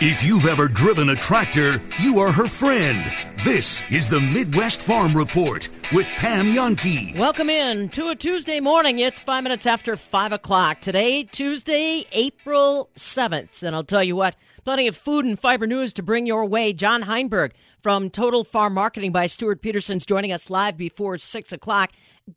If you've ever driven a tractor, you are her friend. This is the Midwest Farm Report with Pam Yonke. Welcome in to a Tuesday morning. It's 5 minutes after 5 o'clock. Today, Tuesday, April 7th. And I'll tell you what, plenty of food and fiber news to bring your way. John Heinberg from Total Farm Marketing by Stuart Peterson's joining us live before 6 o'clock.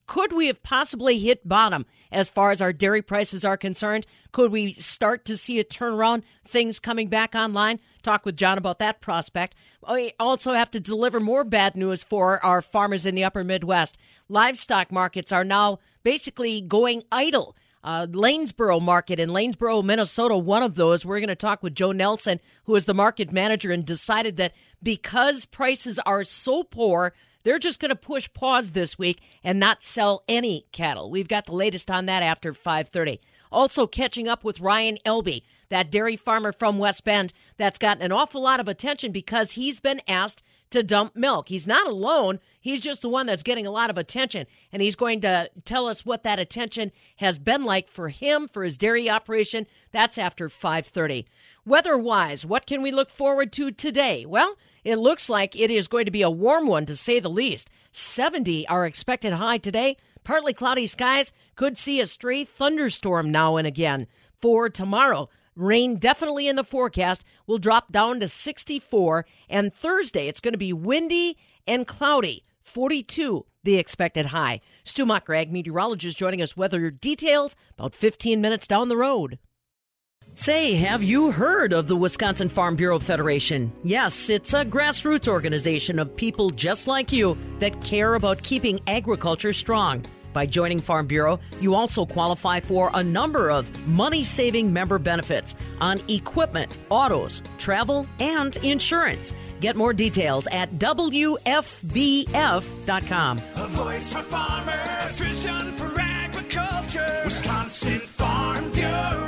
Could we have possibly hit bottom as far as our dairy prices are concerned? Could we start to see a turnaround, things coming back online? Talk with John about that prospect. We also have to deliver more bad news for our farmers in the upper Midwest. Livestock markets are now basically going idle. Lanesboro market in Lanesboro, Minnesota, one of those. We're going to talk with Joe Nelson, who is the market manager, and decided that because prices are so poor, they're just going to push pause this week and not sell any cattle. We've got the latest on that after 5:30. Also catching up with Ryan Elby, that dairy farmer from West Bend that's gotten an awful lot of attention because he's been asked to dump milk. He's not alone. He's just the one that's getting a lot of attention, and he's going to tell us what that attention has been like for him, for his dairy operation. That's after 5:30. Weather-wise, what can we look forward to today? Well, it looks like it is going to be a warm one, to say the least. 70 are expected high today. Partly cloudy skies, could see a stray thunderstorm now and again. For tomorrow, rain definitely in the forecast, will drop down to 64. And Thursday, it's going to be windy and cloudy. 42, the expected high. Stu McCrag, meteorologist, joining us. Weather details about 15 minutes down the road. Say, have you heard of the Wisconsin Farm Bureau Federation? Yes, it's a grassroots organization of people just like you that care about keeping agriculture strong. By joining Farm Bureau, you also qualify for a number of money-saving member benefits on equipment, autos, travel, and insurance. Get more details at WFBF.com. A voice for farmers, a vision for agriculture, Wisconsin Farm Bureau.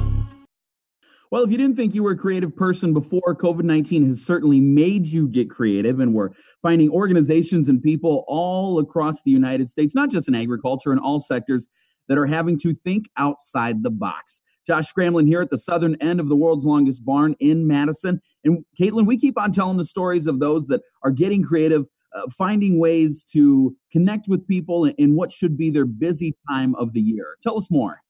Well, if you didn't think you were a creative person before, COVID-19 has certainly made you get creative, and we're finding organizations and people all across the United States, not just in agriculture, in all sectors, that are having to think outside the box. Josh Scramlin here at the southern end of the world's longest barn in Madison. And Caitlin, we keep on telling the stories of those that are getting creative, finding ways to connect with people in what should be their busy time of the year. Tell us more.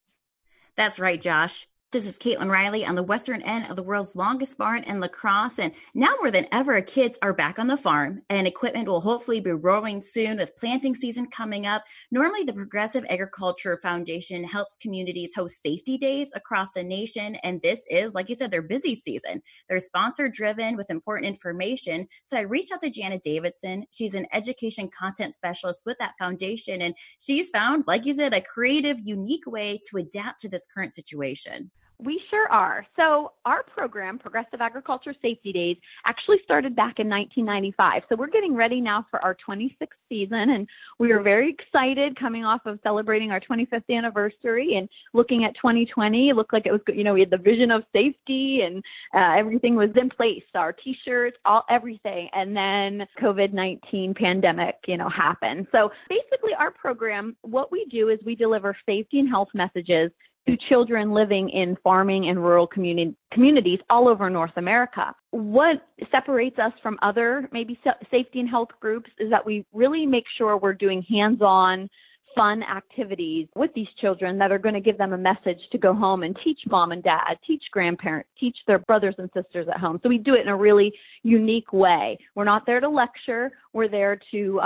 That's right, Josh. This is Caitlin Riley on the western end of the world's longest barn in La Crosse. And now more than ever, kids are back on the farm, and equipment will hopefully be rolling soon with planting season coming up. Normally, the Progressive Agriculture Foundation helps communities host safety days across the nation. And this is, like you said, their busy season. They're sponsor-driven with important information. So I reached out to Jana Davidson. She's an education content specialist with that foundation. And she's found, like you said, a creative, unique way to adapt to this current situation. We sure are. So our program, Progressive Agriculture Safety Days, actually started back in 1995. So we're getting ready now for our 26th season, and we are very excited coming off of celebrating our 25th anniversary and looking at 2020. It looked like it was, we had the vision of safety, and everything was in place, our T-shirts, everything. And then COVID-19 pandemic, happened. So basically our program, what we do is we deliver safety and health messages to children living in farming and rural communities all over North America. What separates us from other maybe safety and health groups is that we really make sure we're doing hands-on, fun activities with these children that are going to give them a message to go home and teach mom and dad, teach grandparents, teach their brothers and sisters at home. So we do it in a really unique way. We're not there to lecture. We're there to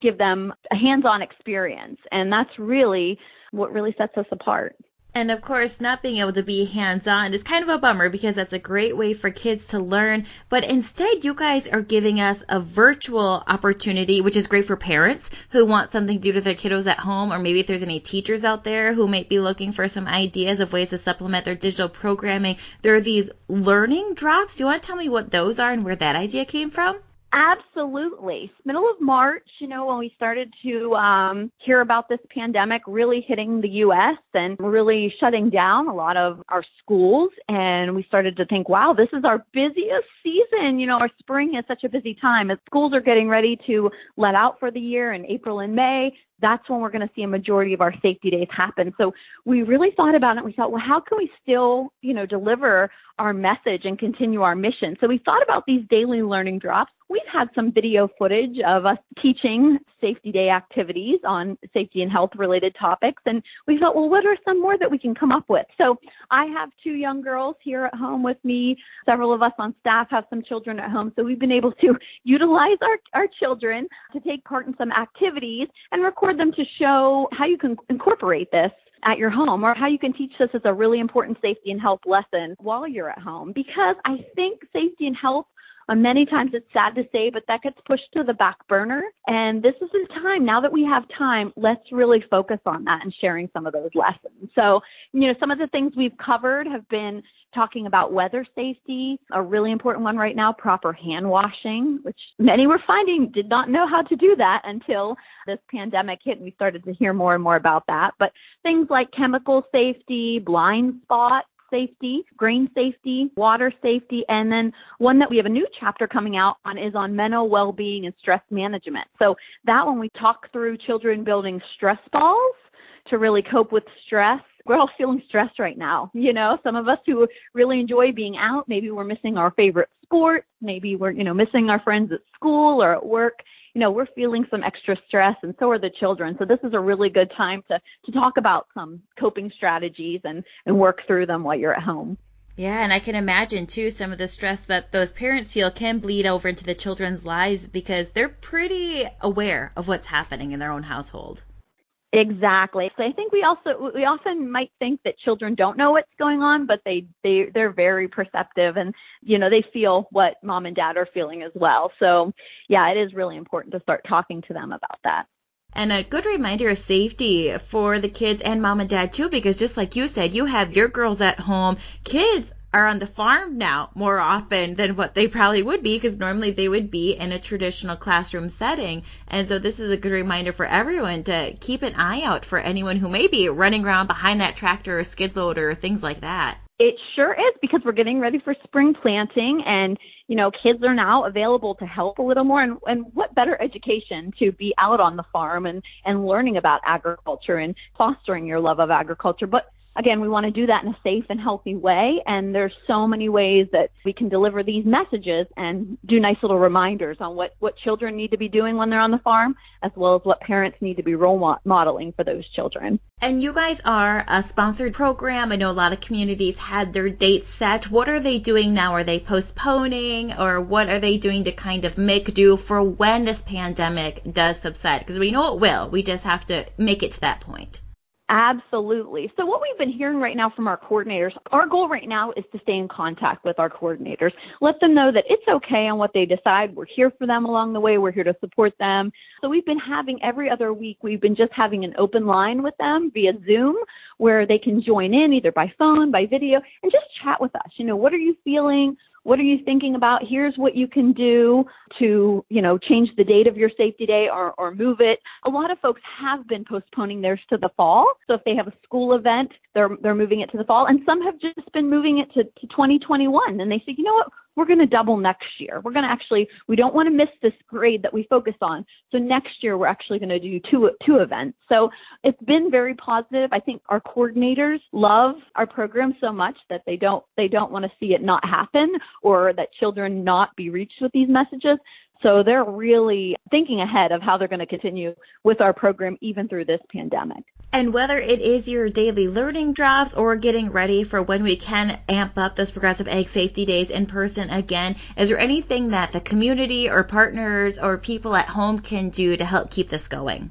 give them a hands-on experience. And that's really what really sets us apart. And of course, not being able to be hands-on is kind of a bummer because that's a great way for kids to learn. But instead, you guys are giving us a virtual opportunity, which is great for parents who want something to do to their kiddos at home, or maybe if there's any teachers out there who might be looking for some ideas of ways to supplement their digital programming. There are these learning drops. Do you want to tell me what those are and where that idea came from? Absolutely. Middle of March, when we started to hear about this pandemic really hitting the U.S. and really shutting down a lot of our schools, and we started to think, wow, this is our busiest season. Our spring is such a busy time. As schools are getting ready to let out for the year in April and May, that's when we're going to see a majority of our safety days happen. So we really thought about it. We thought, well, how can we still, deliver our message and continue our mission? So we thought about these daily learning drops. We've had some video footage of us teaching safety day activities on safety and health related topics. And we thought, well, what are some more that we can come up with? So I have two young girls here at home with me. Several of us on staff have some children at home. So we've been able to utilize our children to take part in some activities and record them to show how you can incorporate this at your home, or how you can teach this as a really important safety and health lesson while you're at home. Because I think safety and health, many times it's sad to say, but that gets pushed to the back burner. And this is the time, now that we have time, let's really focus on that and sharing some of those lessons. So, some of the things we've covered have been talking about weather safety, a really important one right now, proper hand washing, which many were finding did not know how to do that until this pandemic hit, and we started to hear more and more about that. But things like chemical safety, blind spot safety, grain safety, water safety, and then one that we have a new chapter coming out on is on mental well-being and stress management. So that one we talk through children building stress balls to really cope with stress. We're all feeling stressed right now. Some of us who really enjoy being out, maybe we're missing our favorite sport, maybe we're, missing our friends at school or at work. We're feeling some extra stress, and so are the children. So this is a really good time to talk about some coping strategies and work through them while you're at home. Yeah, and I can imagine, too, some of the stress that those parents feel can bleed over into the children's lives because they're pretty aware of what's happening in their own household. Exactly. So I think we often might think that children don't know what's going on, but they're very perceptive, and they feel what mom and dad are feeling as well. So yeah, it is really important to start talking to them about that. And a good reminder of safety for the kids and mom and dad too, because just like you said, you have your girls at home. Kids are on the farm now more often than what they probably would be, because normally they would be in a traditional classroom setting. And so this is a good reminder for everyone to keep an eye out for anyone who may be running around behind that tractor or skid loader or things like that. It sure is, because we're getting ready for spring planting, and kids are now available to help a little more. And what better education to be out on the farm and learning about agriculture and fostering your love of agriculture. But again, we want to do that in a safe and healthy way, and there's so many ways that we can deliver these messages and do nice little reminders on what children need to be doing when they're on the farm, as well as what parents need to be role modeling for those children. And you guys are a sponsored program. I know a lot of communities had their dates set. What are they doing now? Are they postponing, or what are they doing to kind of make do for when this pandemic does subside? Because we know it will. We just have to make it to that point. Absolutely. So what we've been hearing right now from our coordinators, our goal right now is to stay in contact with our coordinators. Let them know that it's okay on what they decide. We're here for them along the way. We're here to support them. So we've been having every other week, we've been just having an open line with them via Zoom, where they can join in either by phone, by video, and just chat with us. What are you feeling? What are you thinking about? Here's what you can do to, change the date of your safety day or move it. A lot of folks have been postponing theirs to the fall. So if they have a school event, they're moving it to the fall. And some have just been moving it to 2021. And they say, what? We're going to double next year. We're going to we don't want to miss this grade that we focus on. So next year, we're actually going to do two events. So it's been very positive. I think our coordinators love our program so much that they don't want to see it not happen, or that children not be reached with these messages. So they're really thinking ahead of how they're going to continue with our program, even through this pandemic. And whether it is your daily learning drops or getting ready for when we can amp up those Progressive Ag Safety Days in person again, is there anything that the community or partners or people at home can do to help keep this going?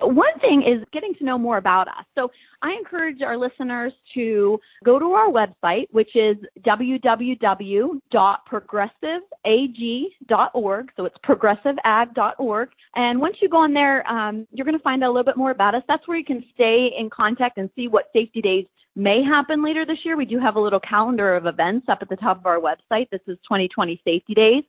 One thing is getting to know more about us. So I encourage our listeners to go to our website, which is www.progressiveag.org. So it's progressiveag.org. And once you go on there, you're going to find out a little bit more about us. That's where you can stay in contact and see what safety days may happen later this year. We do have a little calendar of events up at the top of our website. This is 2020 Safety Days.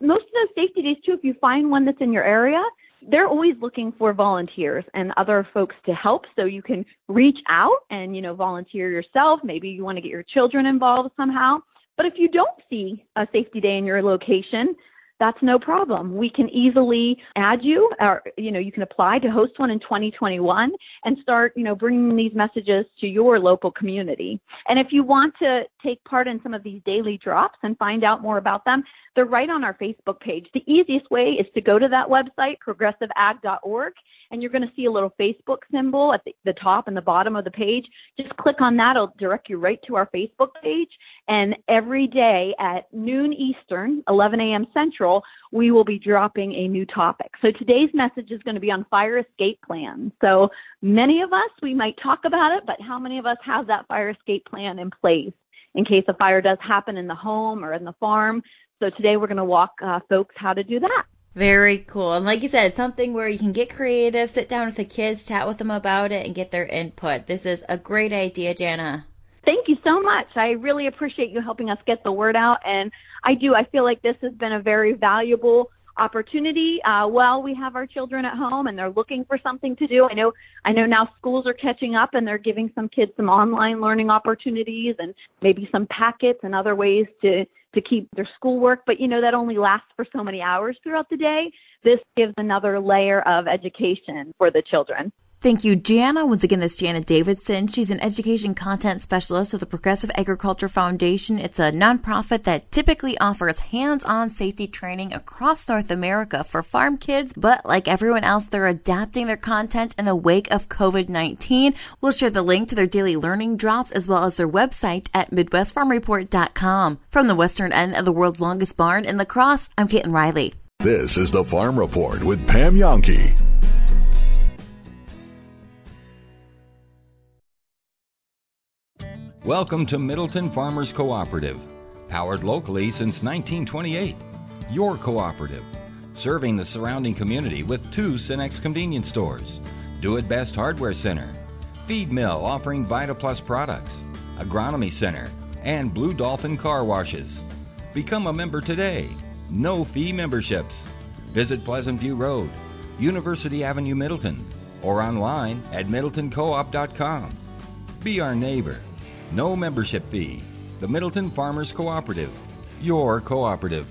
Most of those safety days, too, if you find one that's in your area, they're always looking for volunteers and other folks to help. So you can reach out and, volunteer yourself. Maybe you want to get your children involved somehow. But if you don't see a safety day in your location, that's no problem. We can easily add you, or, you can apply to host one in 2021 and start, bringing these messages to your local community. And if you want to take part in some of these daily drops and find out more about them, they're right on our Facebook page. The easiest way is to go to that website, progressiveag.org, and you're going to see a little Facebook symbol at the top and the bottom of the page. Just click on that. It'll direct you right to our Facebook page. And every day at noon Eastern, 11 a.m. Central, we will be dropping a new topic. So today's message is going to be on fire escape plans. So many of us, we might talk about it, but how many of us have that fire escape plan in place in case a fire does happen in the home or in the farm? So today we're going to walk folks how to do that. Very cool. And like you said, something where you can get creative, sit down with the kids, chat with them about it, and get their input. This is a great idea, Jana. Thank you so much. I really appreciate you helping us get the word out. And I feel like this has been a very valuable opportunity. While we have our children at home and they're looking for something to do, I know now schools are catching up and they're giving some kids some online learning opportunities and maybe some packets and other ways to keep their schoolwork. But, that only lasts for so many hours throughout the day. This gives another layer of education for the children. Thank you, Jana. Once again, that's Jana Davidson. She's an education content specialist with the Progressive Agriculture Foundation. It's a nonprofit that typically offers hands-on safety training across North America for farm kids. But like everyone else, they're adapting their content in the wake of COVID-19. We'll share the link to their daily learning drops as well as their website at MidwestFarmReport.com. From the western end of the world's longest barn in La Crosse, I'm Caitlin Riley. This is the Farm Report with Pam Yonke. Welcome to Middleton Farmers Cooperative, powered locally since 1928. Your cooperative, serving the surrounding community with two Cinex convenience stores, Do It Best Hardware Center, Feed Mill offering VitaPlus products, Agronomy Center, and Blue Dolphin Car Washes. Become a member today. No fee memberships. Visit Pleasant View Road, University Avenue, Middleton, or online at middletoncoop.com. Be our neighbor. No membership fee. The Middleton Farmers Cooperative. Your cooperative.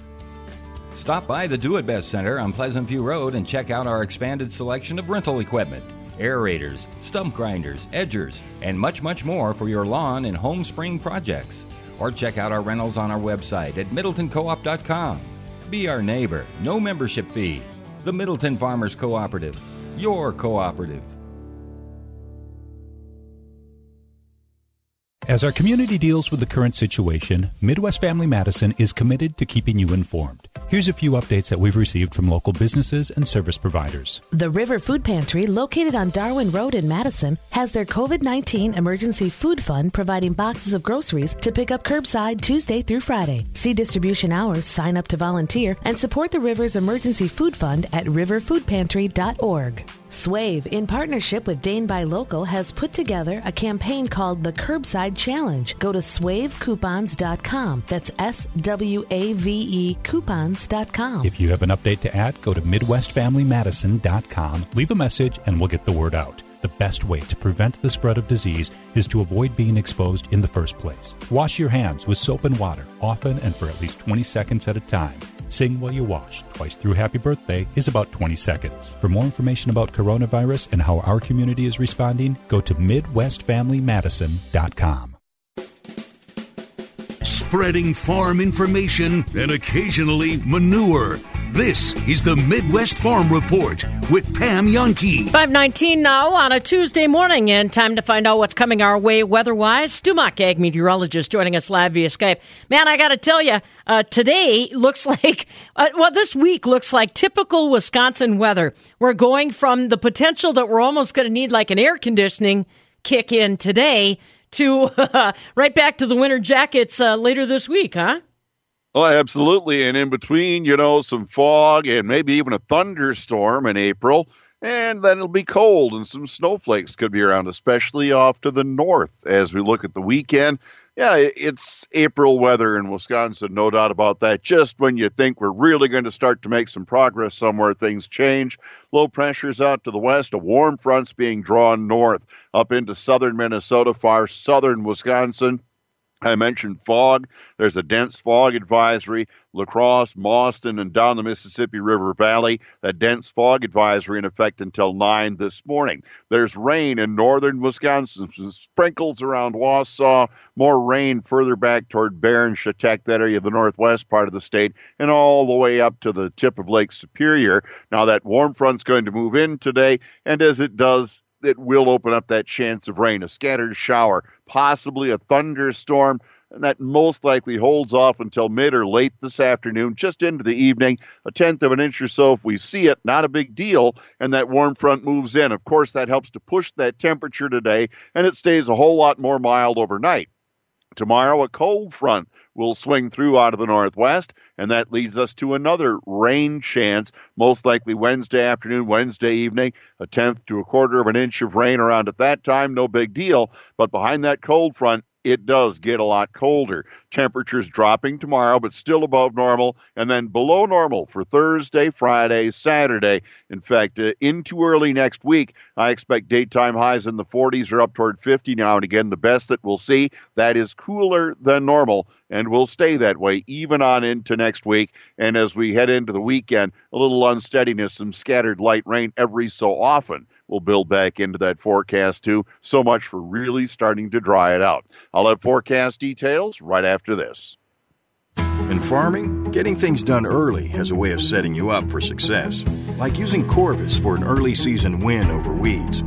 Stop by the Do It Best Center on Pleasant View Road and check out our expanded selection of rental equipment, aerators, stump grinders, edgers, and much, much more for your lawn and home spring projects. Or check out our rentals on our website at middletoncoop.com. Be our neighbor. No membership fee. The Middleton Farmers Cooperative. Your cooperative. As our community deals with the current situation, Midwest Family Madison is committed to keeping you informed. Here's a few updates that we've received from local businesses and service providers. The River Food Pantry, located on Darwin Road in Madison, has their COVID-19 Emergency Food Fund providing boxes of groceries to pick up curbside Tuesday through Friday. See distribution hours, sign up to volunteer, and support the River's Emergency Food Fund at riverfoodpantry.org. Swave, in partnership with Dane by Local, has put together a campaign called the Curbside Challenge. Go to swavecoupons.com. That's S-W-A-V-E coupons.com. If you have an update to add, go to midwestfamilymadison.com. Leave a message and we'll get the word out. The best way to prevent the spread of disease is to avoid being exposed in the first place. Wash your hands with soap and water, often and for at least 20 seconds at a time. Sing While You Wash, twice through Happy Birthday, is about 20 seconds. For more information about coronavirus and how our community is responding, go to MidwestFamilyMadison.com. Spreading farm information and occasionally manure. This is the Midwest Farm Report with Pam Yonke. 5:19 now on a Tuesday morning, and time to find out what's coming our way weather-wise. Stu McCrag, ag meteorologist, joining us live via Skype. Man, I got to tell you, today looks like, this week looks like typical Wisconsin weather. We're going from the potential that we're almost going to need like an air conditioning kick in today to right back to the winter jackets later this week, huh? Oh, absolutely. And in between, you know, some fog and maybe even a thunderstorm in April. And then it'll be cold and some snowflakes could be around, especially off to the north as we look at the weekend. Yeah, it's April weather in Wisconsin, no doubt about that. Just when you think we're really going to start to make some progress somewhere, things change. Low pressure's out to the west, a warm front's being drawn north up into southern Minnesota, far southern Wisconsin. I mentioned fog. There's a dense fog advisory, La Crosse, Mauston, and down the Mississippi River Valley. That dense fog advisory in effect until 9 this morning. There's rain in northern Wisconsin, some sprinkles around Wausau, more rain further back toward Barron, Shattuck, that area, the northwest part of the state, and all the way up to the tip of Lake Superior. Now that warm front's going to move in today, and as it does, it will open up that chance of rain, a scattered shower, possibly a thunderstorm, and that most likely holds off until mid or late this afternoon, just into the evening, a tenth of an inch or so. If we see it, not a big deal, and that warm front moves in. Of course, that helps to push that temperature today, and it stays a whole lot more mild overnight. Tomorrow, a cold front will swing through out of the northwest, and that leads us to another rain chance, most likely Wednesday afternoon, Wednesday evening, a tenth to a quarter of an inch of rain around at that time, no big deal. But behind that cold front, it does get a lot colder. Temperatures dropping tomorrow, but still above normal, and then below normal for Thursday, Friday, Saturday. In fact, into early next week, I expect daytime highs in the 40s or up toward 50 now. And again, the best that we'll see, that is cooler than normal, and will stay that way even on into next week. And as we head into the weekend, a little unsteadiness, some scattered light rain every so often will build back into that forecast, too. So much for really starting to dry it out. I'll have forecast details right after this. In farming, getting things done early has a way of setting you up for success, like using Corvus for an early season win over weeds.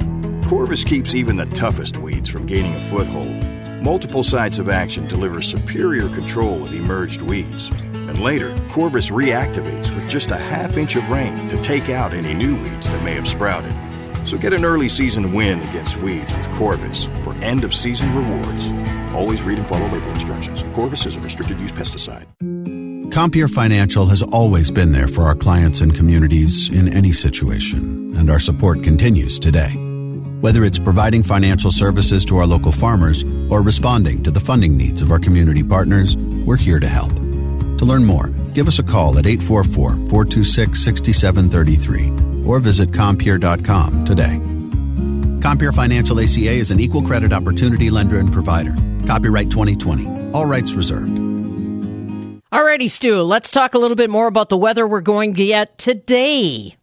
Corvus keeps even the toughest weeds from gaining a foothold. Multiple sites of action deliver superior control of emerged weeds. And later, Corvus reactivates with just a half inch of rain to take out any new weeds that may have sprouted. So get an early season win against weeds with Corvus for end of season rewards. Always read and follow label instructions. Corvus is a restricted use pesticide. Compeer Financial has always been there for our clients and communities in any situation, and our support continues today. Whether it's providing financial services to our local farmers or responding to the funding needs of our community partners, we're here to help. To learn more, give us a call at 844-426-6733. Or visit Compeer.com today. Compeer Financial ACA is an equal credit opportunity lender and provider. Copyright 2020. All rights reserved. All righty, Stu. Let's talk a little bit more about the weather we're going to get today.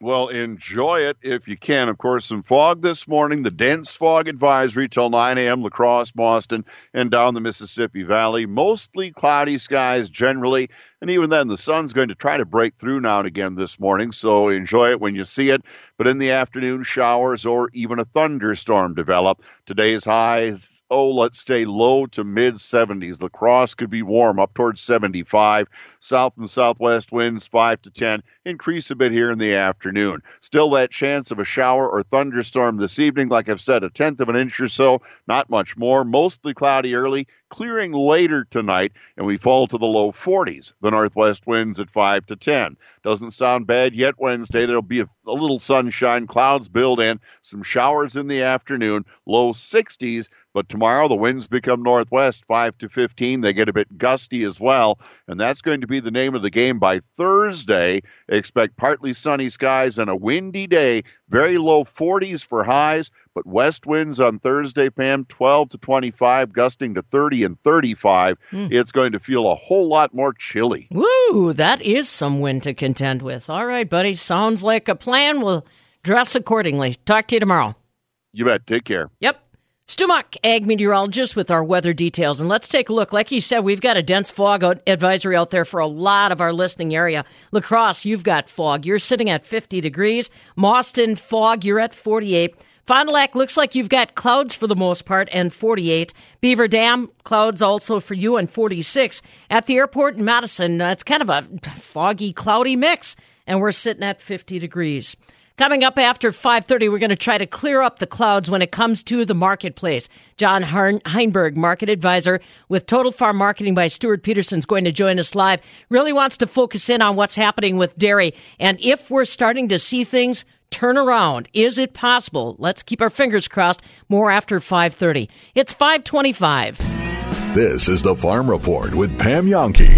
Well, enjoy it if you can. Of course, some fog this morning, the dense fog advisory till 9 a.m., La Crosse, Mauston, and down the Mississippi Valley. Mostly cloudy skies generally, and even then, the sun's going to try to break through now and again this morning, so enjoy it when you see it. But in the afternoon, showers or even a thunderstorm develop. Today's highs, let's stay low to mid-70s. La Crosse could be warm, up towards 75. South and southwest winds, 5 to 10. Increase a bit here in the afternoon. Still that chance of a shower or thunderstorm this evening. Like I've said, a tenth of an inch or so, not much more. Mostly cloudy early, clearing later tonight, and we fall to the low 40s. The northwest winds at 5 to 10. Doesn't sound bad yet Wednesday. There'll be a little sunshine, clouds build in, some showers in the afternoon, low 60s. But tomorrow the winds become northwest, 5 to 15. They get a bit gusty as well, and that's going to be the name of the game by Thursday. Expect partly sunny skies and a windy day, very low 40s for highs, but west winds on Thursday, Pam, 12 to 25, gusting to 30 and 35. It's going to feel a whole lot more chilly. Woo, that is some wind to contend with. All right, buddy, sounds like a plan. We'll dress accordingly. Talk to you tomorrow. You bet. Take care. Yep. Stu Mc, ag meteorologist, with our weather details. And let's take a look. Like you said, we've got a dense fog advisory out there for a lot of our listening area. La Crosse, you've got fog. You're sitting at 50 degrees. Mauston, fog. You're at 48. Fond du Lac, looks like you've got clouds for the most part and 48. Beaver Dam, clouds also for you and 46. At the airport in Madison, it's kind of a foggy, cloudy mix, and we're sitting at 50 degrees. Coming up after 5:30, we're going to try to clear up the clouds when it comes to the marketplace. John Heinberg, market advisor with Total Farm Marketing by Stuart Peterson, is going to join us live. Really wants to focus in on what's happening with dairy and if we're starting to see things turn around. Is it possible? Let's keep our fingers crossed. More after 5:30. It's 5:25. This is the Farm Report with Pam Yonke.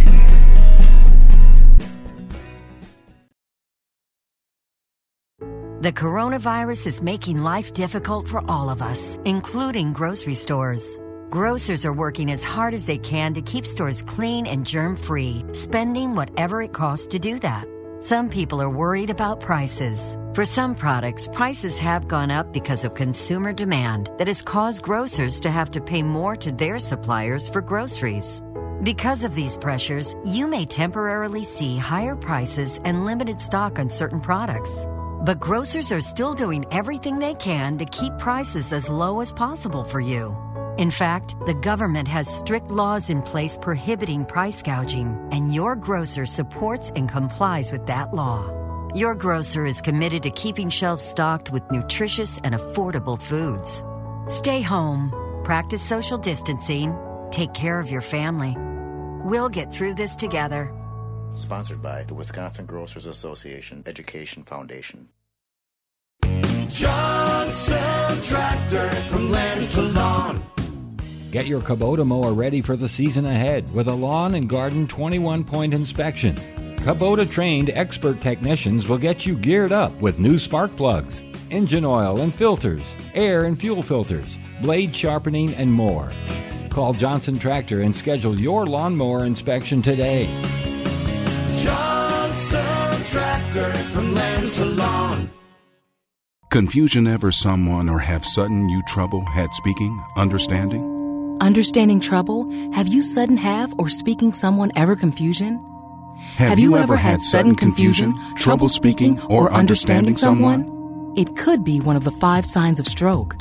The coronavirus is making life difficult for all of us, including grocery stores. Grocers are working as hard as they can to keep stores clean and germ-free, spending whatever it costs to do that. Some people are worried about prices. For some products, prices have gone up because of consumer demand that has caused grocers to have to pay more to their suppliers for groceries. Because of these pressures, you may temporarily see higher prices and limited stock on certain products. But grocers are still doing everything they can to keep prices as low as possible for you. In fact, the government has strict laws in place prohibiting price gouging, and your grocer supports and complies with that law. Your grocer is committed to keeping shelves stocked with nutritious and affordable foods. Stay home, practice social distancing, take care of your family. We'll get through this together. Sponsored by the Wisconsin Grocers Association Education Foundation. Johnson Tractor, from land to lawn. Get your Kubota mower ready for the season ahead with a lawn and garden 21-point inspection. Kubota-trained expert technicians will get you geared up with new spark plugs, engine oil and filters, air and fuel filters, blade sharpening, and more. Call Johnson Tractor and schedule your lawnmower inspection today. Johnson Tractor, from land to lawn. Confusion ever someone or have sudden you trouble had speaking, understanding? Understanding trouble, have you sudden have or speaking someone ever confusion? Have you ever had sudden confusion, trouble speaking or understanding someone? It could be one of the 5 signs of stroke.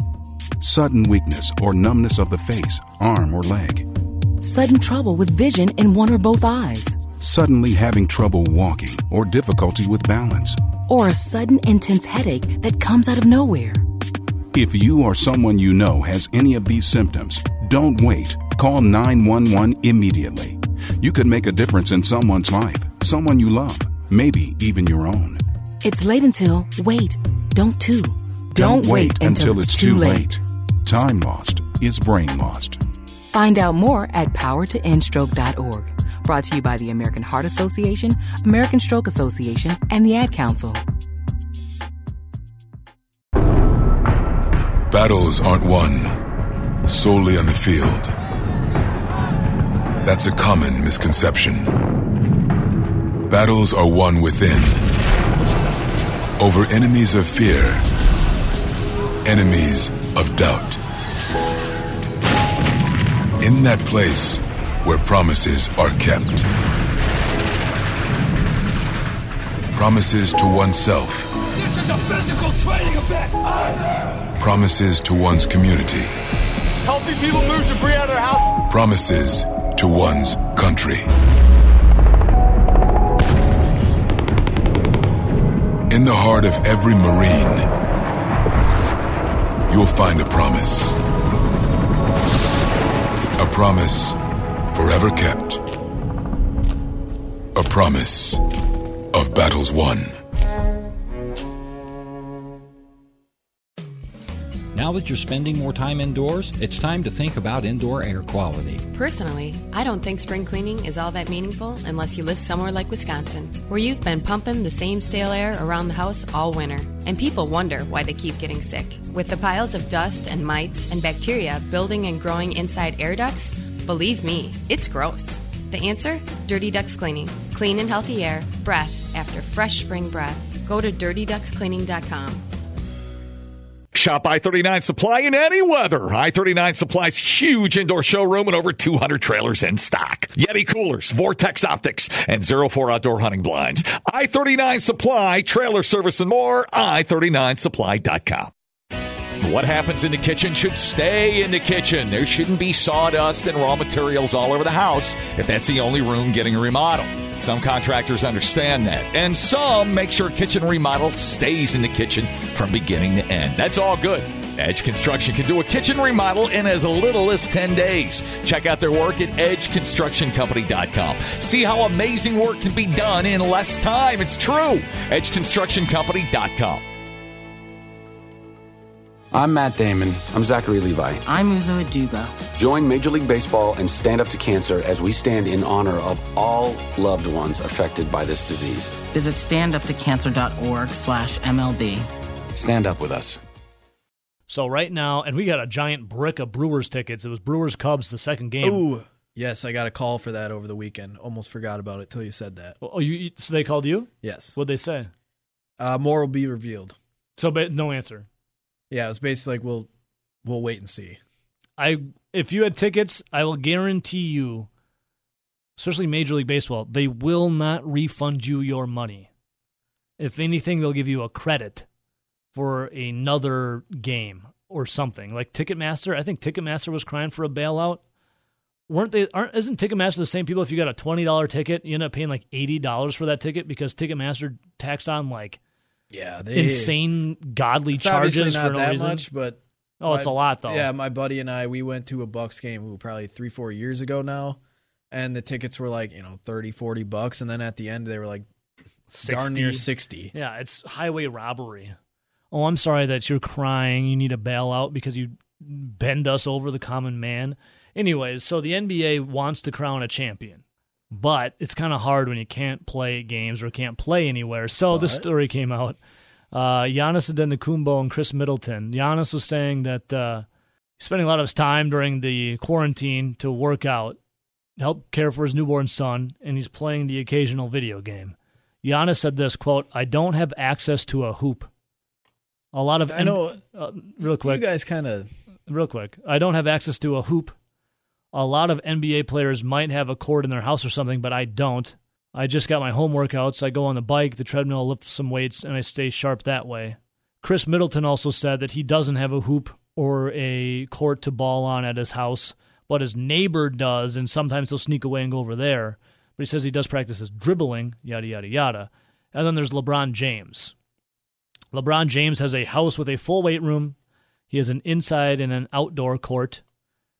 Sudden weakness or numbness of the face, arm or leg. Sudden trouble with vision in one or both eyes. Suddenly having trouble walking or difficulty with balance. Or a sudden intense headache that comes out of nowhere. If you or someone you know has any of these symptoms, don't wait. Call 911 immediately. You could make a difference in someone's life, someone you love, maybe even your own. It's late until wait. Don't too. Don't wait until it's too late. Time lost is brain lost. Find out more at powertoendstroke.org. Brought to you by the American Heart Association, American Stroke Association, and the Ad Council. Battles aren't won solely on the field. That's a common misconception. Battles are won within, over enemies of fear, enemies of doubt. In that place where promises are kept. Promises to oneself. This is a physical training event. Promises to one's community. Helping people move debris out of their house. Promises to one's country. In the heart of every Marine, you'll find a promise. A promise forever kept. A promise of battles won. Now that you're spending more time indoors, it's time to think about indoor air quality. Personally, I don't think spring cleaning is all that meaningful unless you live somewhere like Wisconsin, where you've been pumping the same stale air around the house all winter. And people wonder why they keep getting sick. With the piles of dust and mites and bacteria building and growing inside air ducts, believe me, it's gross. The answer? Dirty Ducts Cleaning. Clean and healthy air, breath after fresh spring breath. Go to dirtyductscleaning.com. Shop I-39 Supply in any weather. I-39 Supply's huge indoor showroom and over 200 trailers in stock. Yeti coolers, Vortex optics, and 04 outdoor hunting blinds. I-39 Supply, trailer service and more. I-39supply.com. What happens in the kitchen should stay in the kitchen. There shouldn't be sawdust and raw materials all over the house if that's the only room getting a remodel. Some contractors understand that, and some make sure kitchen remodel stays in the kitchen from beginning to end. That's all good. Edge Construction can do a kitchen remodel in as little as 10 days. Check out their work at edgeconstructioncompany.com. See how amazing work can be done in less time. It's true. edgeconstructioncompany.com. I'm Matt Damon. I'm Zachary Levi. I'm Uzo Aduba. Join Major League Baseball and Stand Up to Cancer as we stand in honor of all loved ones affected by this disease. Visit standuptocancer.org/MLB. Stand up with us. So right now, and we got a giant brick of Brewers tickets. It was Brewers-Cubs, the second game. Ooh, yes, I got a call for that over the weekend. Almost forgot about it till you said that. Oh, so they called you? Yes. What'd they say? More will be revealed. So no answer. Yeah, it's basically like we'll wait and see. If you had tickets, I will guarantee you, especially Major League Baseball, they will not refund you your money. If anything, they'll give you a credit for another game or something. Like Ticketmaster, I think Ticketmaster was crying for a bailout. Isn't Ticketmaster the same people? If you got a $20 ticket, you end up paying like $80 for that ticket because Ticketmaster taxed on like insane godly charges. Obviously not for that reason. Much, but it's a lot though. Yeah, my buddy and I, we went to a Bucks game probably 3-4 years ago now, and the tickets were like $30-$40, and then at the end they were like 60. Darn near 60. Yeah, it's highway robbery. Oh, I'm sorry that you're crying. You need a bailout because you bend us over the common man. Anyways, so the NBA wants to crown a champion. But it's kind of hard when you can't play games or can't play anywhere. So this story came out. Giannis Antetokounmpo and Khris Middleton. Giannis was saying that he's spending a lot of his time during the quarantine to work out, help care for his newborn son, and he's playing the occasional video game. Giannis said this, quote, "I don't have access to a hoop." A lot of... Real quick. I don't have access to a hoop. A lot of NBA players might have a court in their house or something, but I don't. I just got my home workouts. I go on the bike, the treadmill, lift some weights, and I stay sharp that way. Khris Middleton also said that he doesn't have a hoop or a court to ball on at his house, but his neighbor does, and sometimes he'll sneak away and go over there. But he says he does practice his dribbling, yada, yada, yada. And then there's LeBron James. LeBron James has a house with a full weight room. He has an inside and an outdoor court.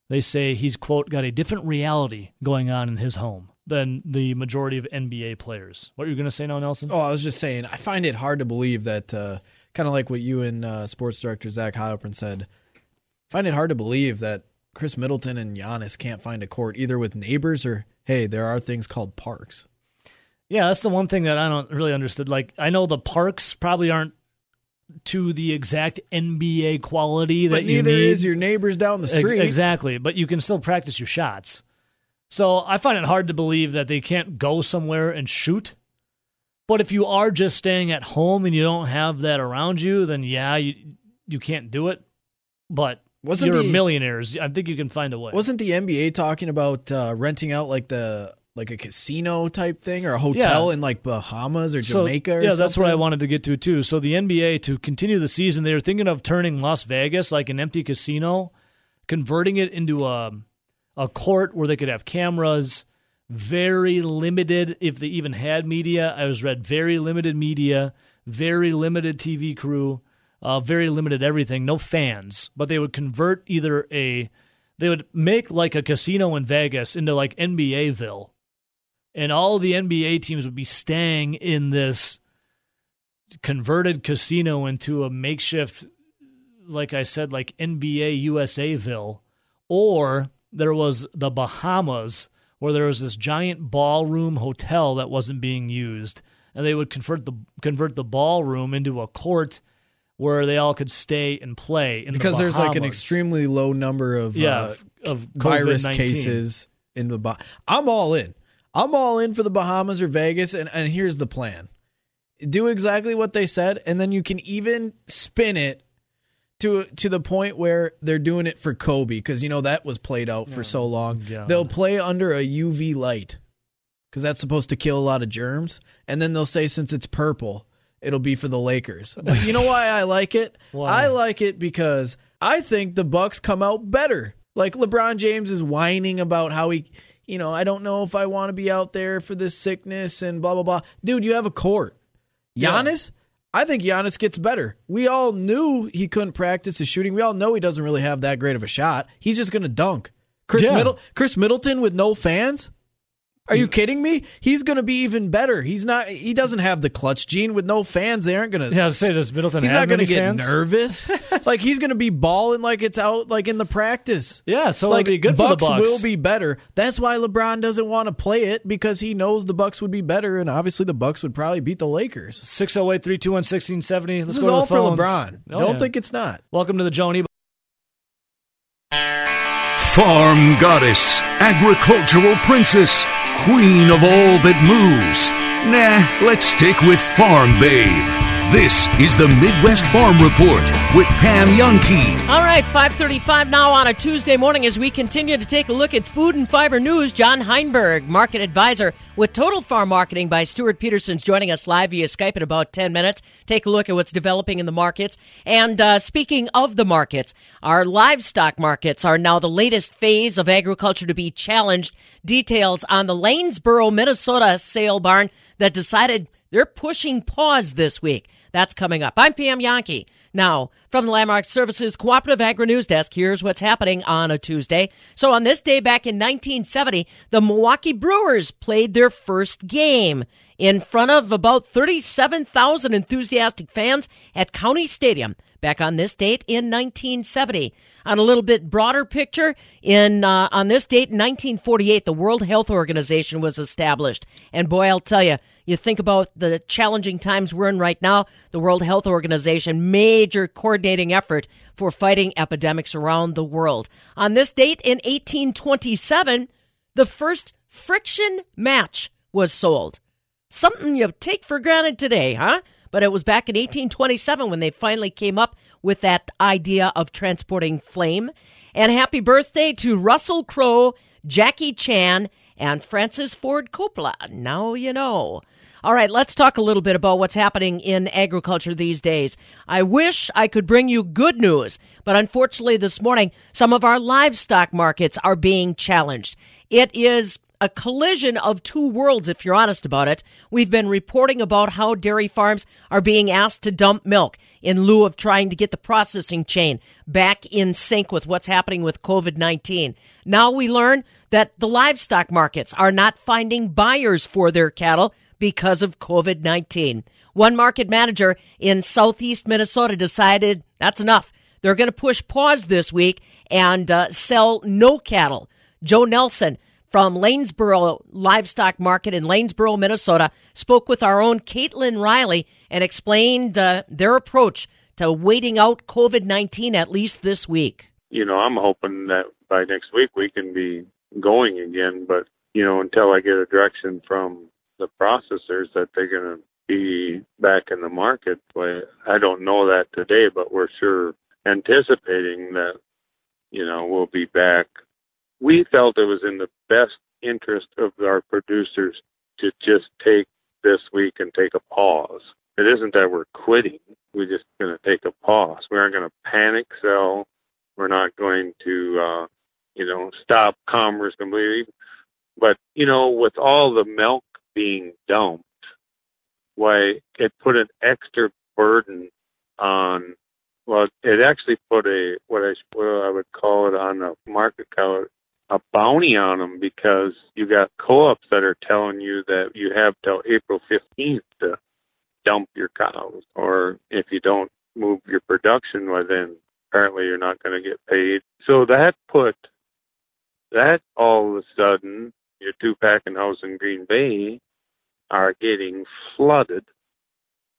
They say he's, quote, "got a different reality going on in his home" than the majority of NBA players. What are you going to say now, Nelson? Oh, I was just saying, I find it hard to believe that, kind of like what you and sports director Zach Halpern said, I find it hard to believe that Khris Middleton and Giannis can't find a court either with neighbors or, hey, there are things called parks. Yeah, that's the one thing that I don't really understood. Like, I know the parks probably aren't to the exact NBA quality that you need. But neither is your neighbors down the street. Exactly, but you can still practice your shots. So I find it hard to believe that they can't go somewhere and shoot. But if you are just staying at home and you don't have that around you, then yeah, you can't do it. But you're millionaires. I think you can find a way. Wasn't the NBA talking about renting out like a casino type thing or a hotel in like Bahamas or Jamaica or something? Yeah, that's what I wanted to get to too. So the NBA, to continue the season, they were thinking of turning Las Vegas, like an empty casino, converting it into a court where they could have cameras, very limited, if they even had media. I was read very limited media, very limited TV crew, very limited everything, no fans. But they would convert they would make like a casino in Vegas into like NBAville. And all the NBA teams would be staying in this converted casino into a makeshift, like I said, like NBA USAville. Or there was the Bahamas, where there was this giant ballroom hotel that wasn't being used. And they would convert the ballroom into a court where they all could stay and play in the Bahamas. Because there's like an extremely low number of virus COVID-19 cases in the Bahamas. I'm all in. I'm all in for the Bahamas or Vegas, and here's the plan. Do exactly what they said, and then you can even spin it to the point where they're doing it for Kobe because, you know, that was played out for so long. God. They'll play under a UV light because that's supposed to kill a lot of germs. And then they'll say since it's purple, it'll be for the Lakers. But you know why I like it? Why? I like it because I think the Bucks come out better. Like LeBron James is whining about how he, you know, I don't know if I want to be out there for this sickness and blah, blah, blah. Dude, you have a court. Giannis? Yeah. I think Giannis gets better. We all knew he couldn't practice his shooting. We all know he doesn't really have that great of a shot. He's just going to dunk. Khris Middleton with no fans? Are you kidding me? He's going to be even better. He's not. He doesn't have the clutch gene with no fans. They aren't going to. Yeah, say does Middleton. He's not going to get fans? Nervous. Like he's going to be balling like it's out like in the practice. Yeah, so like it'll be good for the Bucks will be better. That's why LeBron doesn't want to play it because he knows the Bucks would be better, and obviously the Bucks would probably beat the Lakers. 608-321-1670. This is all for LeBron. Don't think it's not. Welcome to the Joan E. Farm goddess, agricultural princess. Queen of all that moves. Nah, let's stick with Farm Babe. This is the Midwest Farm Report with Pam Youngke. All right, 5:35 now on a Tuesday morning as we continue to take a look at food and fiber news. John Heinberg, market advisor with Total Farm Marketing by Stuart Peterson, is joining us live via Skype in about 10 minutes. Take a look at what's developing in the markets. And speaking of the markets, our livestock markets are now the latest phase of agriculture to be challenged. Details on the Lanesboro, Minnesota sale barn that decided they're pushing pause this week. That's coming up. I'm Pam Youngke. Now, from the Landmark Services Cooperative Agri-News Desk, here's what's happening on a Tuesday. So on this day back in 1970, the Milwaukee Brewers played their first game in front of about 37,000 enthusiastic fans at County Stadium back on this date in 1970. On a little bit broader picture, on this date in 1948, the World Health Organization was established. And boy, I'll tell you, you think about the challenging times we're in right now, the World Health Organization, major coordinating effort for fighting epidemics around the world. On this date in 1827, the first friction match was sold. Something you take for granted today, huh? But it was back in 1827 when they finally came up with that idea of transporting flame. And happy birthday to Russell Crowe, Jackie Chan, and Francis Ford Coppola. Now you know. All right, let's talk a little bit about what's happening in agriculture these days. I wish I could bring you good news, but unfortunately this morning, some of our livestock markets are being challenged. It is a collision of two worlds, if you're honest about it. We've been reporting about how dairy farms are being asked to dump milk in lieu of trying to get the processing chain back in sync with what's happening with COVID-19. Now we learn that the livestock markets are not finding buyers for their cattle because of COVID-19. One market manager in southeast Minnesota decided that's enough. They're going to push pause this week and sell no cattle. Joe Nelson from Lanesboro Livestock Market in Lanesboro, Minnesota, spoke with our own Caitlin Riley and explained their approach to waiting out COVID-19 at least this week. You know, I'm hoping that by next week we can be going again, but, you know, until I get a direction from the processors that they're going to be back in the market, but I don't know that today, but we're sure anticipating that, you know, we'll be back. We felt it was in the best interest of our producers to just take this week and take a pause. It isn't that we're quitting. We're just going to take a pause. We aren't going to panic sell. We're not going to, you know, stop commerce completely. But, you know, with all the milk being dumped, why it put an extra burden on, well, it actually put a, what I would call it on the market cow, a bounty on them, because you got co-ops that are telling you that you have till April 15th to dump your cows, or if you don't move your production, well, then apparently you're not going to get paid. So that put that all of a sudden your two-pack and house in Green Bay are getting flooded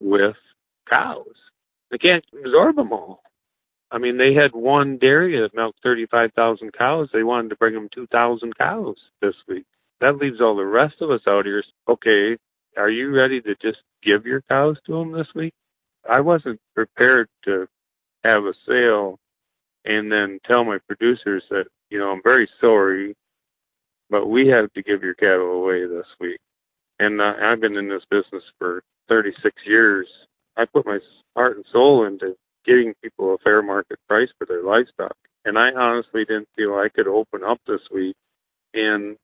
with cows. They can't absorb them all. I mean, they had one dairy that milked 35,000 cows. They wanted to bring them 2,000 cows this week. That leaves all the rest of us out here. Okay, are you ready to just give your cows to them this week? I wasn't prepared to have a sale and then tell my producers that, you know, I'm very sorry, but we have to give your cattle away this week. And I've been in this business for 36 years. I put my heart and soul into getting people a fair market price for their livestock. And I honestly didn't feel I could open up this week and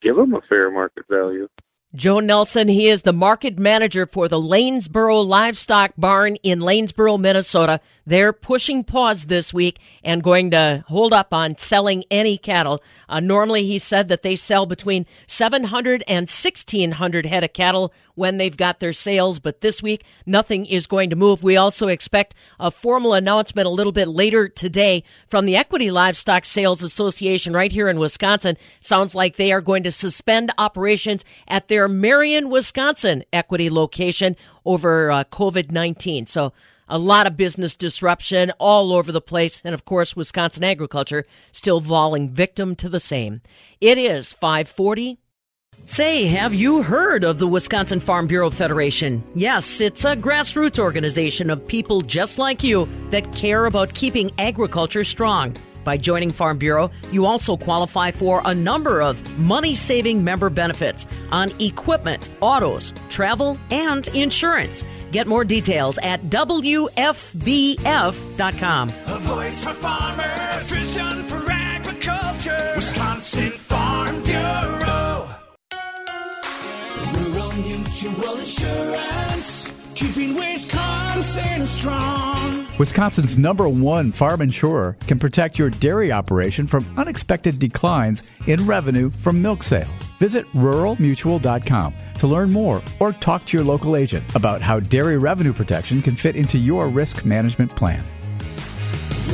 give them a fair market value. Joe Nelson, he is the market manager for the Lanesboro Livestock Barn in Lanesboro, Minnesota. They're pushing pause this week and going to hold up on selling any cattle. Normally, he said that they sell between 700 and 1,600 head of cattle when they've got their sales, but this week, nothing is going to move. We also expect a formal announcement a little bit later today from the Equity Livestock Sales Association right here in Wisconsin. Sounds like they are going to suspend operations at their Marion, Wisconsin equity location over COVID-19. So a lot of business disruption all over the place. And of course, Wisconsin agriculture still falling victim to the same. It is 5:40. Say, have you heard of the Wisconsin Farm Bureau Federation? Yes, it's a grassroots organization of people just like you that care about keeping agriculture strong. By joining Farm Bureau, you also qualify for a number of money-saving member benefits on equipment, autos, travel, and insurance. Get more details at WFBF.com. A voice for farmers, vision for agriculture, Wisconsin Farm Bureau. Rural Mutual Insurance, keeping Wisconsin strong. Wisconsin's #1 farm insurer can protect your dairy operation from unexpected declines in revenue from milk sales. Visit RuralMutual.com to learn more or talk to your local agent about how dairy revenue protection can fit into your risk management plan.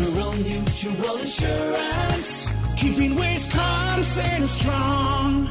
Rural Mutual Insurance, keeping Wisconsin strong.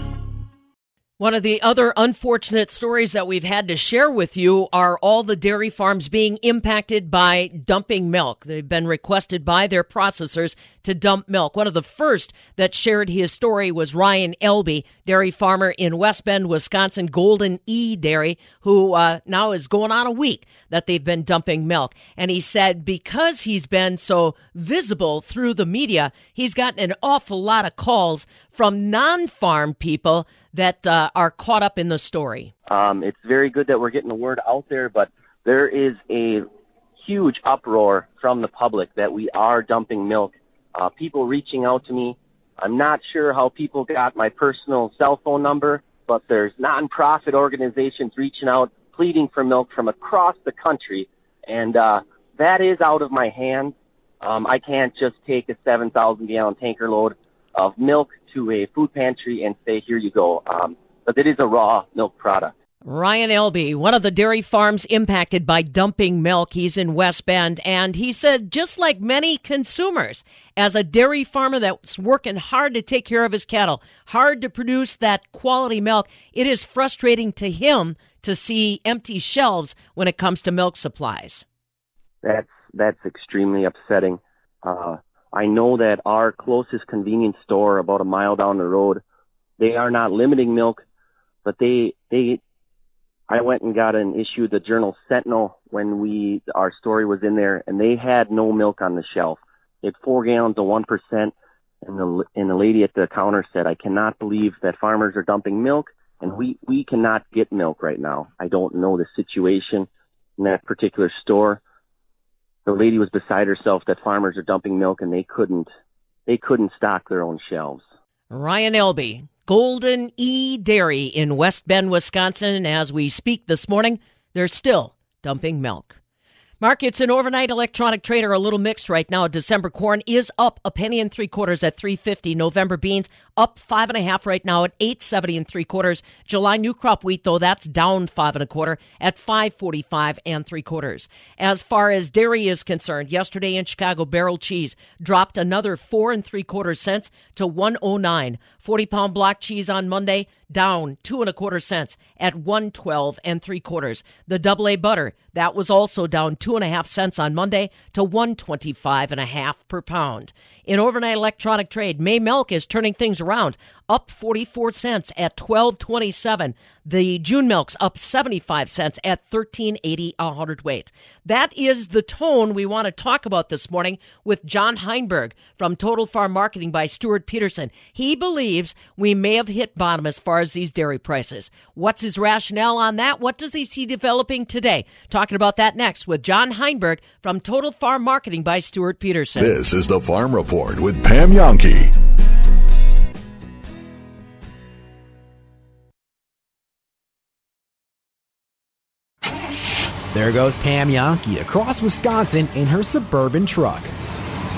One of the other unfortunate stories that we've had to share with you are all the dairy farms being impacted by dumping milk. They've been requested by their processors to dump milk. One of the first that shared his story was Ryan Elby, dairy farmer in West Bend, Wisconsin, Golden E. Dairy, who now is going on a week that they've been dumping milk. And he said because he's been so visible through the media, he's gotten an awful lot of calls from non-farm people that are caught up in the story. It's very good that we're getting the word out there, but there is a huge uproar from the public that we are dumping milk. People reaching out to me. I'm not sure how people got my personal cell phone number, but there's nonprofit organizations reaching out, pleading for milk from across the country, and that is out of my hands. I can't just take a 7,000-gallon tanker load of milk to a food pantry and say, here you go. But it is a raw milk product. Ryan Elby, one of the dairy farms impacted by dumping milk. He's in West Bend, and he said, just like many consumers, as a dairy farmer that's working hard to take care of his cattle, hard to produce that quality milk, it is frustrating to him to see empty shelves when it comes to milk supplies. That's extremely upsetting. I know that our closest convenience store about a mile down the road, they are not limiting milk, but I went and got an issue of the Journal Sentinel when our story was in there, and they had no milk on the shelf. They had 4 gallons of 1%, and the lady at the counter said, I cannot believe that farmers are dumping milk, and we cannot get milk right now. I don't know the situation in that particular store. The lady was beside herself that farmers are dumping milk, and they couldn't stock their own shelves. Ryan Elby, Golden E. Dairy in West Bend, Wisconsin. As we speak this morning, they're still dumping milk. Markets and overnight electronic trade are a little mixed right now. December corn is up $0.03 at $3.50. November beans up 5.5 right now at $8.70 3/4. July new crop wheat, though, that's down 5.25 at $5.45 3/4. As far as dairy is concerned, yesterday in Chicago, barrel cheese dropped another 4 3/4 cents to $1.09. 40-pound block cheese on Monday down 2 1/4 cents at $1.12 3/4. The AA butter, that was also down 2.5 cents on Monday to $1.25 1/2 per pound. In overnight electronic trade, May milk is turning things around, up 44 cents at $12.27. The June milk's up 75 cents at $13.80 a hundredweight. That is the tone we want to talk about this morning with John Heinberg from Total Farm Marketing by Stuart Peterson. He believes we may have hit bottom as far as these dairy prices. What's his rationale on that? What does he see developing today? Talking about that next with John Heinberg from Total Farm Marketing by Stuart Peterson. This is the Farm Report with Pam Yonke. There goes Pam Yonke across Wisconsin in her suburban truck.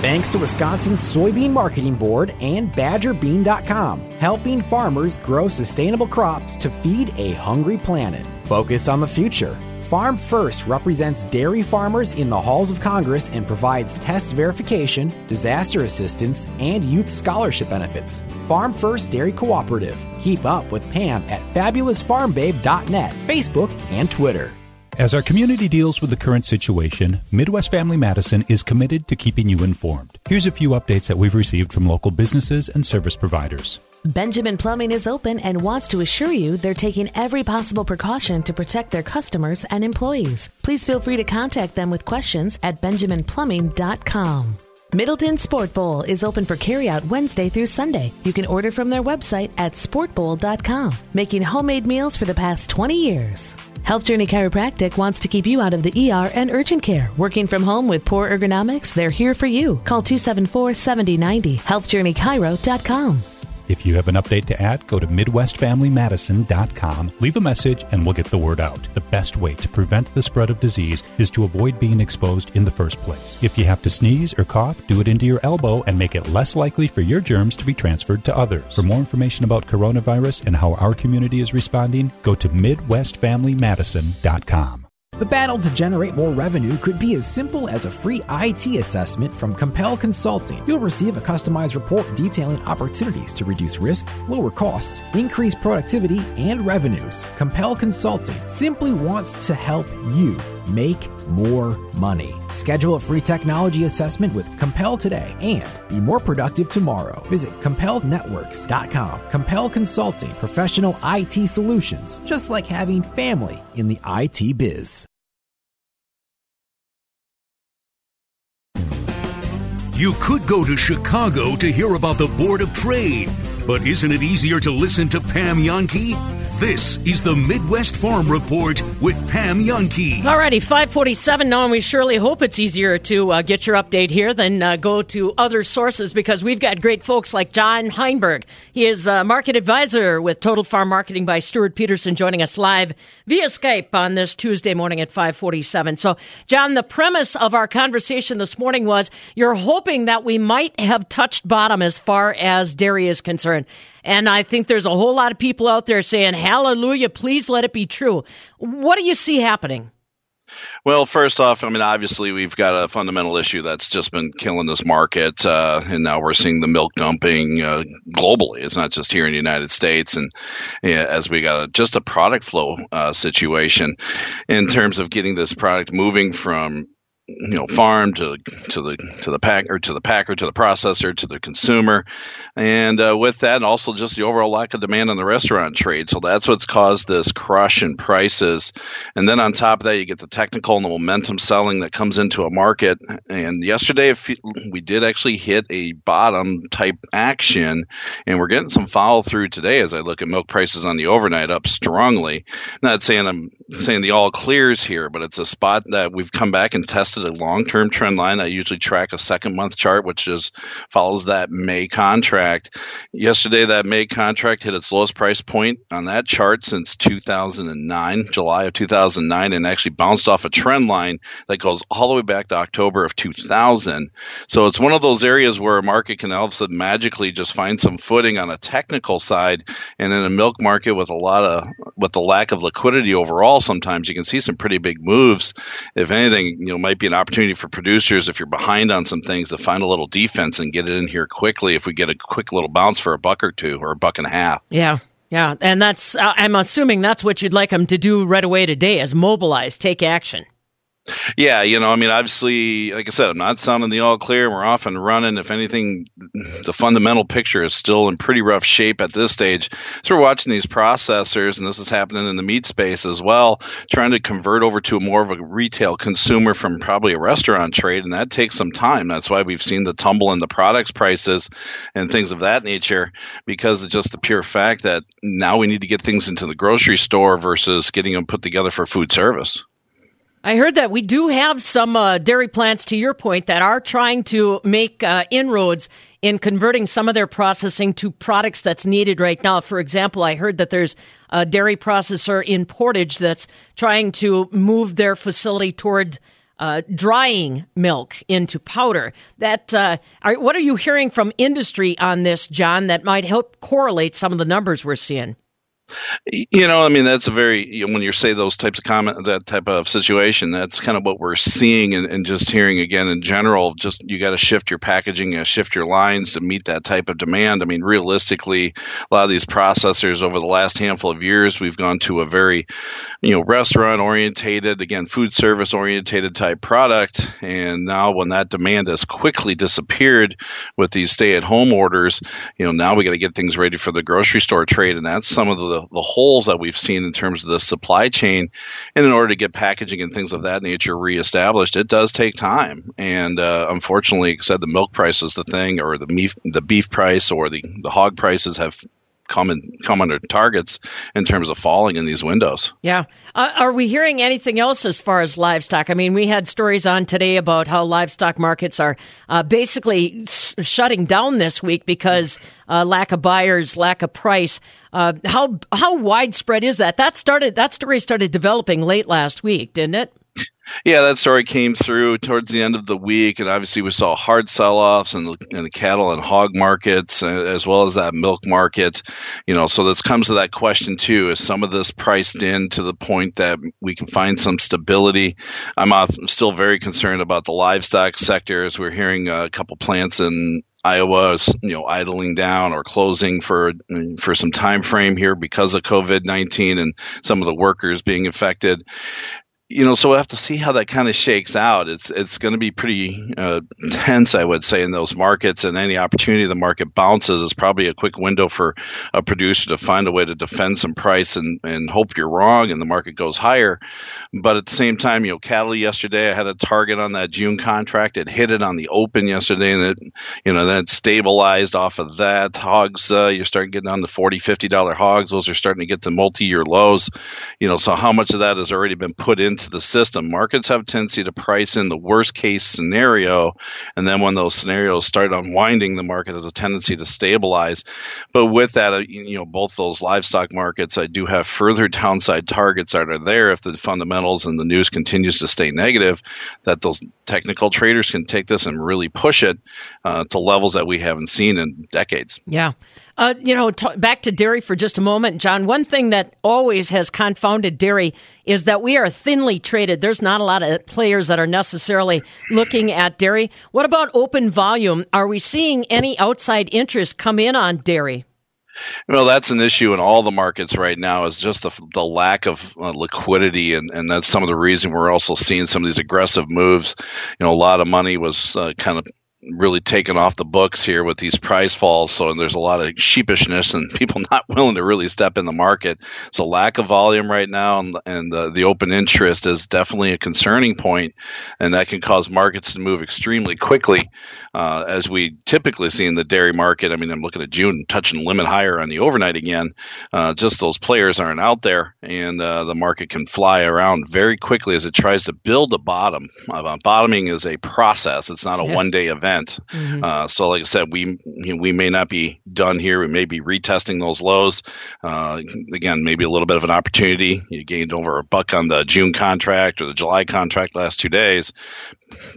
Thanks to Wisconsin's Soybean Marketing Board and BadgerBean.com, helping farmers grow sustainable crops to feed a hungry planet. Focus on the future. Farm First represents dairy farmers in the halls of Congress and provides test verification, disaster assistance, and youth scholarship benefits. Farm First Dairy Cooperative. Keep up with Pam at fabulousfarmbabe.net, Facebook, and Twitter. As our community deals with the current situation, Midwest Family Madison is committed to keeping you informed. Here's a few updates that we've received from local businesses and service providers. Benjamin Plumbing is open and wants to assure you they're taking every possible precaution to protect their customers and employees. Please feel free to contact them with questions at benjaminplumbing.com. Middleton Sport Bowl is open for carryout Wednesday through Sunday. You can order from their website at sportbowl.com, making homemade meals for the past 20 years. Health Journey Chiropractic wants to keep you out of the ER and urgent care. Working from home with poor ergonomics, they're here for you. Call 274-7090, healthjourneychiro.com. If you have an update to add, go to MidwestFamilyMadison.com, leave a message, and we'll get the word out. The best way to prevent the spread of disease is to avoid being exposed in the first place. If you have to sneeze or cough, do it into your elbow and make it less likely for your germs to be transferred to others. For more information about coronavirus and how our community is responding, go to MidwestFamilyMadison.com. The battle to generate more revenue could be as simple as a free IT assessment from Compel Consulting. You'll receive a customized report detailing opportunities to reduce risk, lower costs, increase productivity, and revenues. Compel Consulting simply wants to help you make more money. Schedule a free technology assessment with Compel today and be more productive tomorrow. Visit CompelNetworks.com. Compel Consulting, professional IT solutions, just like having family in the IT biz. You could go to Chicago to hear about the Board of Trade, but isn't it easier to listen to Pam Yonke? This is the Midwest Farm Report with Pam Yonke. All righty, 547 now, and we surely hope it's easier to get your update here than go to other sources, because we've got great folks like John Heinberg. He is a market advisor with Total Farm Marketing by Stuart Peterson, joining us live via Skype on this Tuesday morning at 547. So, John, the premise of our conversation this morning was you're hoping that we might have touched bottom as far as dairy is concerned. And I think there's a whole lot of people out there saying, hallelujah, please let it be true. What do you see happening? Well, first off, I mean, obviously, we've got a fundamental issue that's just been killing this market, and now we're seeing the milk dumping globally. It's not just here in the United States, and as we got just a product flow situation in terms of getting this product moving from farm to the packer to the processor to the consumer, and with that, and also just the overall lack of demand on the restaurant trade. So that's what's caused this crush in prices. And then on top of that, you get the technical and the momentum selling that comes into a market. And yesterday, we did actually hit a bottom type action, and we're getting some follow through today as I look at milk prices on the overnight up strongly. Not saying I'm saying the all clears here, but it's a spot that we've come back and tested a long-term trend line. I usually track a second-month chart, which is follows that May contract. Yesterday, that May contract hit its lowest price point on that chart since 2009, July of 2009, and actually bounced off a trend line that goes all the way back to October of 2000. So it's one of those areas where a market can all of a sudden magically just find some footing on a technical side, and in a milk market with the lack of liquidity overall, sometimes you can see some pretty big moves. If anything, might be an opportunity for producers, if you're behind on some things, to find a little defense and get it in here quickly if we get a quick little bounce for a buck or two or a buck and a half. Yeah. And that's I'm assuming that's what you'd like them to do right away today, is mobilize, take action. Yeah, obviously, like I said, I'm not sounding the all clear. We're off and running. If anything, the fundamental picture is still in pretty rough shape at this stage. So we're watching these processors, and this is happening in the meat space as well, trying to convert over to more of a retail consumer from probably a restaurant trade, and that takes some time. That's why we've seen the tumble in the products prices and things of that nature, because it's just the pure fact that now we need to get things into the grocery store versus getting them put together for food service. I heard that we do have some dairy plants, to your point, that are trying to make inroads in converting some of their processing to products that's needed right now. For example, I heard that there's a dairy processor in Portage that's trying to move their facility toward drying milk into powder. What are you hearing from industry on this, John, that might help correlate some of the numbers we're seeing? That's a very, when you say those types of comment, that type of situation, that's kind of what we're seeing and just hearing again in general. Just, you got to shift your packaging, you shift your lines to meet that type of demand. Realistically, a lot of these processors over the last handful of years, we've gone to a very, restaurant orientated, again, food service orientated type product. And now when that demand has quickly disappeared with these stay at home orders, now we got to get things ready for the grocery store trade. And that's some of the holes that we've seen in terms of the supply chain. And in order to get packaging and things of that nature reestablished, it does take time. And unfortunately, like I said, the milk price is the thing, or the beef price, or the hog prices have come under targets in terms of falling in these windows. Yeah. Are we hearing anything else as far as livestock? We had stories on today about how livestock markets are basically shutting down this week because lack of buyers, lack of price. How widespread is that? That story started developing late last week, didn't it? Yeah, that story came through towards the end of the week, and obviously we saw hard sell-offs in the cattle and hog markets, as well as that milk market. So this comes to that question too: is some of this priced in to the point that we can find some stability? I'm still very concerned about the livestock sector, as we're hearing a couple plants in Iowa is, idling down or closing for some time frame here because of COVID-19 and some of the workers being affected. So we'll have to see how that kind of shakes out. It's going to be pretty tense, I would say, in those markets, and any opportunity the market bounces is probably a quick window for a producer to find a way to defend some price and hope you're wrong and the market goes higher. But at the same time, cattle yesterday, I had a target on that June contract. It hit it on the open yesterday, and it, then it stabilized off of that. Hogs, you're starting to get down to $40, $50 hogs. Those are starting to get to multi-year lows. So how much of that has already been put in to the system? Markets have a tendency to price in the worst case scenario, and then when those scenarios start unwinding, the market has a tendency to stabilize. But with that, both those livestock markets, I do have further downside targets that are there if the fundamentals and the news continues to stay negative, that those technical traders can take this and really push it to levels that we haven't seen in decades. Yeah. Back to dairy for just a moment, John. One thing that always has confounded dairy is that we are thinly traded. There's not a lot of players that are necessarily looking at dairy. What about open volume? Are we seeing any outside interest come in on dairy? That's an issue in all the markets right now, is just the lack of liquidity, and that's some of the reason we're also seeing some of these aggressive moves. A lot of money was kind of really taken off the books here with these price falls. So there's a lot of sheepishness and people not willing to really step in the market. So lack of volume right now and the open interest is definitely a concerning point, and that can cause markets to move extremely quickly, as we typically see in the dairy market. I'm looking at June touching limit higher on the overnight again. Just those players aren't out there, and the market can fly around very quickly as it tries to build a bottom. Bottoming is a process. It's not a one-day event. Mm-hmm. So like I said, we may not be done here. We may be retesting those lows. Again, maybe a little bit of an opportunity. You gained over $1 on the June contract or the July contract last 2 days.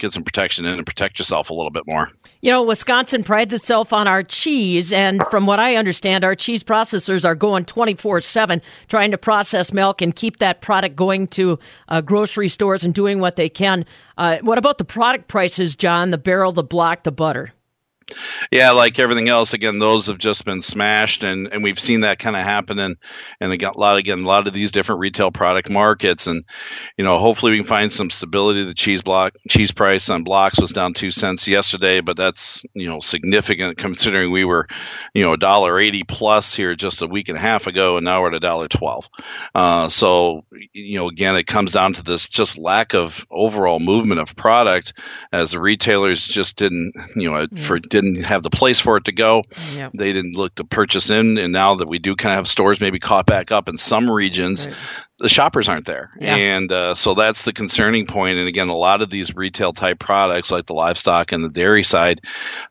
Get some protection in and protect yourself a little bit more. Wisconsin prides itself on our cheese, and from what I understand, our cheese processors are going 24/7 trying to process milk and keep that product going to grocery stores and doing what they can. What about the product prices, John? The barrel, the block, the butter? yeah, like everything else, again, those have just been smashed, and we've seen that kind of happen and they got a lot of these different retail product markets. And you know, hopefully we can find some stability. The cheese price on blocks was down 2 cents yesterday, but that's, you know, significant considering we were, you know, $1.80 plus here just a week and a half ago, and now we're at $1.12. So you know, again, it comes down to this just lack of overall movement of product as the retailers just didn't have the place for it to go. Yep. They didn't look to purchase in, and now that we do kind of have stores maybe caught back up in some regions, right, the shoppers aren't there. Yeah. And so that's the concerning point. And again, a lot of these retail type products like the livestock and the dairy side.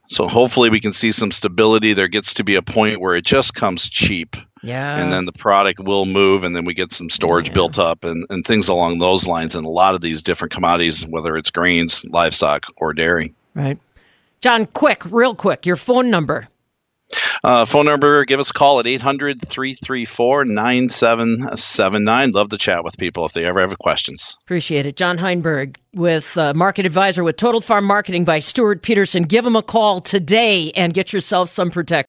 So hopefully we can see some stability. There gets to be a point where it just comes cheap. Yeah. And then the product will move, and then we get some storage built up and things along those lines. And a lot of these different commodities, whether it's grains, livestock, or dairy. Right. John, real quick, your phone number. Phone number, give us a call at 800-334-9779. Love to chat with people if they ever have questions. Appreciate it. John Heinberg, with market advisor with Total Farm Marketing by Stuart Peterson. Give him a call today and get yourself some protection.